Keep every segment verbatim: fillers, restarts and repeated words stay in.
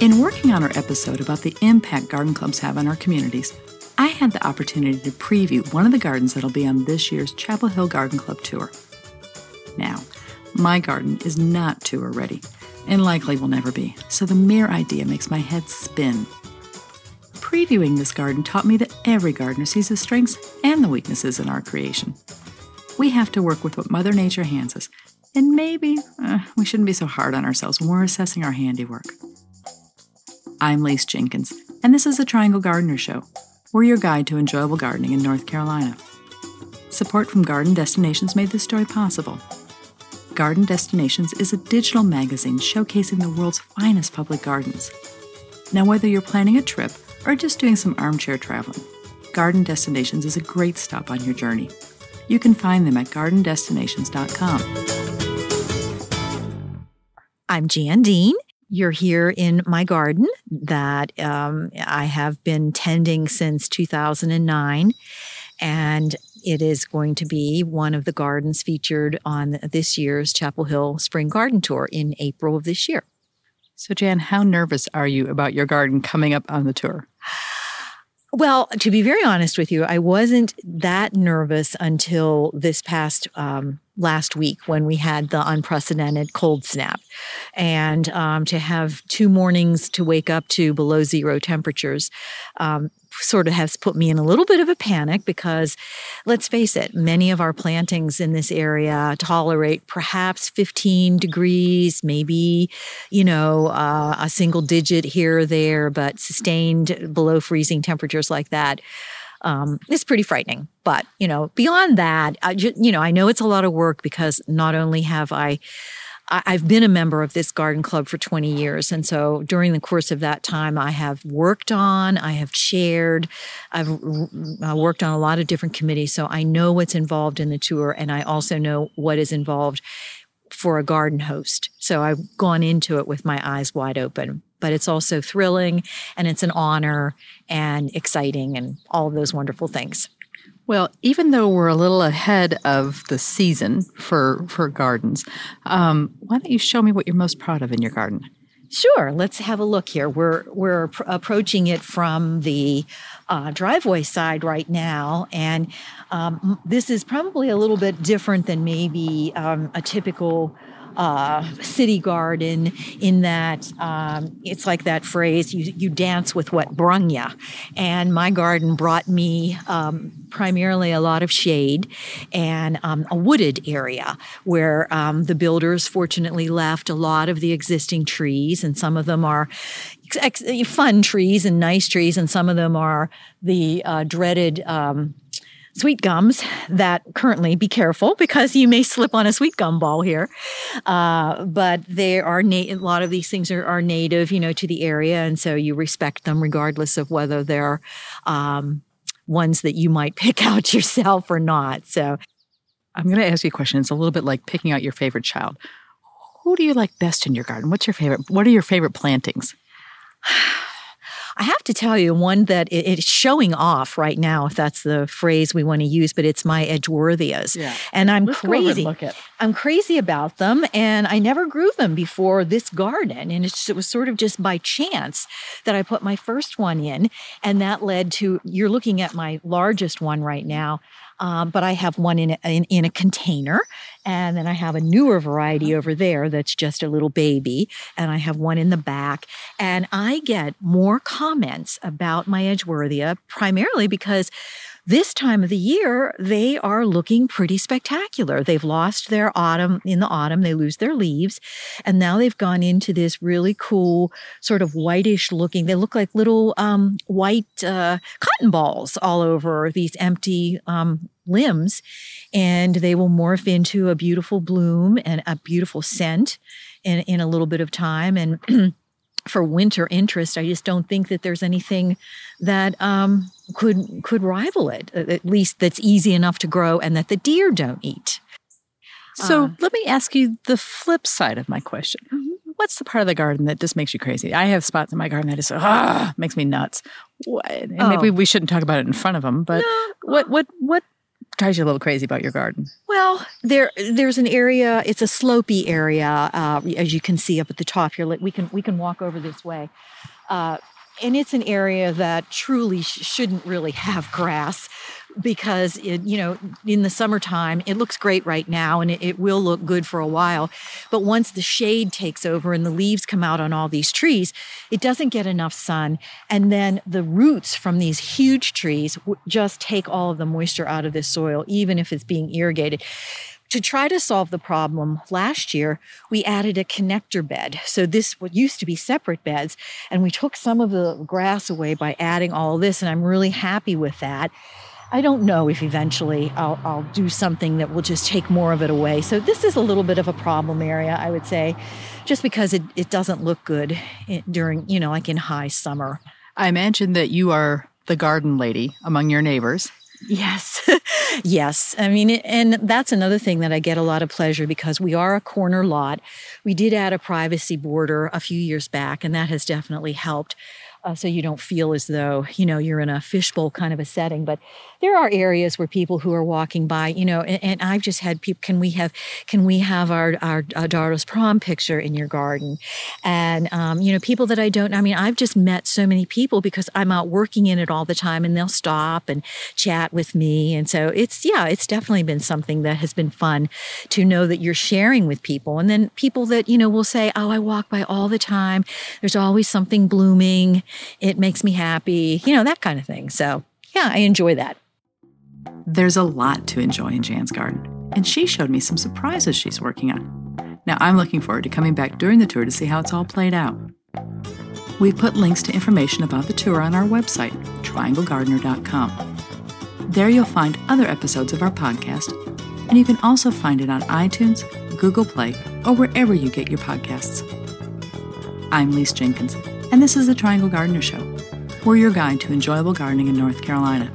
In working on our episode about the impact garden clubs have on our communities, I had the opportunity to preview one of the gardens that'll be on this year's Chapel Hill Garden Club Tour. Now, my garden is not tour ready, and likely will never be, so the mere idea makes my head spin. Previewing this garden taught me that every gardener sees the strengths and the weaknesses in our creation. We have to work with what Mother Nature hands us, and maybe uh, we shouldn't be so hard on ourselves when we're assessing our handiwork. I'm Lise Jenkins, and this is the Triangle Gardener Show. We're your guide to enjoyable gardening in North Carolina. Support from Garden Destinations made this story possible. Garden Destinations is a digital magazine showcasing the world's finest public gardens. Now, whether you're planning a trip or just doing some armchair traveling, Garden Destinations is a great stop on your journey. You can find them at garden destinations dot com. I'm Jan Dean. You're here in my garden that um, I have been tending since two thousand nine, and it is going to be one of the gardens featured on this year's Chapel Hill Spring Garden Tour in April of this year. So, Jan, how nervous are you about your garden coming up on the tour? Well, to be very honest with you, I wasn't that nervous until this past um, last week when we had the unprecedented cold snap. And um, to have two mornings to wake up to below zero temperatures um, sort of has put me in a little bit of a panic because, let's face it, many of our plantings in this area tolerate perhaps fifteen degrees, maybe, you know, uh, a single digit here or there, but sustained below freezing temperatures like that. Um, it's pretty frightening. But, you know, beyond that, I just, you know, I know it's a lot of work because not only have I I've been a member of this garden club for twenty years. And so during the course of that time, I have worked on, I have chaired, I've worked on a lot of different committees. So I know what's involved in the tour, and I also know what is involved for a garden host. So I've gone into it with my eyes wide open. But it's also thrilling, and it's an honor, and exciting, and all of those wonderful things. Well, even though we're a little ahead of the season for for gardens, um, why don't you show me what you're most proud of in your garden? Sure. Let's have a look here. We're we're pr- approaching it from the uh, driveway side right now, and um, this is probably a little bit different than maybe um, a typical Uh, city garden in that um, it's like that phrase, you, you dance with what brung ya. And my garden brought me um, primarily a lot of shade and um, a wooded area where um, the builders fortunately left a lot of the existing trees, and some of them are ex- fun trees and nice trees, and some of them are the uh, dreaded um sweet gums that currently, be careful because you may slip on a sweet gum ball here. Uh, but there are na- a lot of these things are, are native, you know, to the area. And so you respect them regardless of whether they're um, ones that you might pick out yourself or not. So I'm going to ask you a question. It's a little bit like picking out your favorite child. Who do you like best in your garden? What's your favorite? What are your favorite plantings? I have to tell you one that it's it showing off right now, if that's the phrase we want to use, but it's my Edgeworthias. Yeah. And I'm Let's crazy. Go over and look at. I'm crazy about them, and I never grew them before this garden. And it's just, it was sort of just by chance that I put my first one in, and that led to, you're looking at my largest one right now. Um, but I have one in a, in, in a container, and then I have a newer variety over there that's just a little baby, and I have one in the back. And I get more comments about my Edgeworthia primarily because this time of the year, they are looking pretty spectacular. They've lost their autumn, in the autumn, they lose their leaves. And now they've gone into this really cool sort of whitish looking, they look like little um, white uh, cotton balls all over these empty um, limbs. And they will morph into a beautiful bloom and a beautiful scent in, in a little bit of time. And for winter interest, I just don't think that there's anything that um, could could rival it, at least that's easy enough to grow and that the deer don't eat. So uh, let me ask you the flip side of my question. Mm-hmm. What's the part of the garden that just makes you crazy? I have spots in my garden that just ah, makes me nuts. And maybe oh. we shouldn't talk about it in front of them, but no. what what what drives you a little crazy about your garden? Well, there there's an area. It's a slopey area, uh, as you can see up at the top here. We can we can walk over this way, uh, and it's an area that truly sh- shouldn't really have grass, because it, you know, in the summertime it looks great right now, and it, it will look good for a while. But once the shade takes over and the leaves come out on all these trees, it doesn't get enough sun, and then the roots from these huge trees just take all of the moisture out of this soil, even if it's being irrigated. To try to solve the problem, last year we added a connector bed. So this what used to be separate beds, and we took some of the grass away by adding all this, and I'm really happy with that. I don't know if eventually I'll, I'll do something that will just take more of it away. So this is a little bit of a problem area, I would say, just because it, it doesn't look good during, you know, like in high summer. I imagine that you are the garden lady among your neighbors. Yes. Yes. I mean, and that's another thing that I get a lot of pleasure, because we are a corner lot. We did add a privacy border a few years back, and that has definitely helped. Uh, so you don't feel as though, you know, you're in a fishbowl kind of a setting. But there are areas where people who are walking by, you know, and, and I've just had people, can we have can we have our, our, our daughter's prom picture in your garden? And, um, you know, people that I don't, I mean, I've just met so many people because I'm out working in it all the time, and they'll stop and chat with me. And so it's, yeah, it's definitely been something that has been fun to know that you're sharing with people. And then people that, you know, will say, oh, I walk by all the time. There's always something blooming. It makes me happy, you know, that kind of thing. So, yeah, I enjoy that. There's a lot to enjoy in Jan's garden, and she showed me some surprises she's working on. Now, I'm looking forward to coming back during the tour to see how it's all played out. We've put links to information about the tour on our website, triangle gardener dot com. There you'll find other episodes of our podcast, and you can also find it on iTunes, Google Play, or wherever you get your podcasts. I'm Lise Jenkins, and this is the Triangle Gardener Show. We're your guide to enjoyable gardening in North Carolina.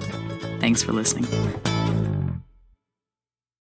Thanks for listening.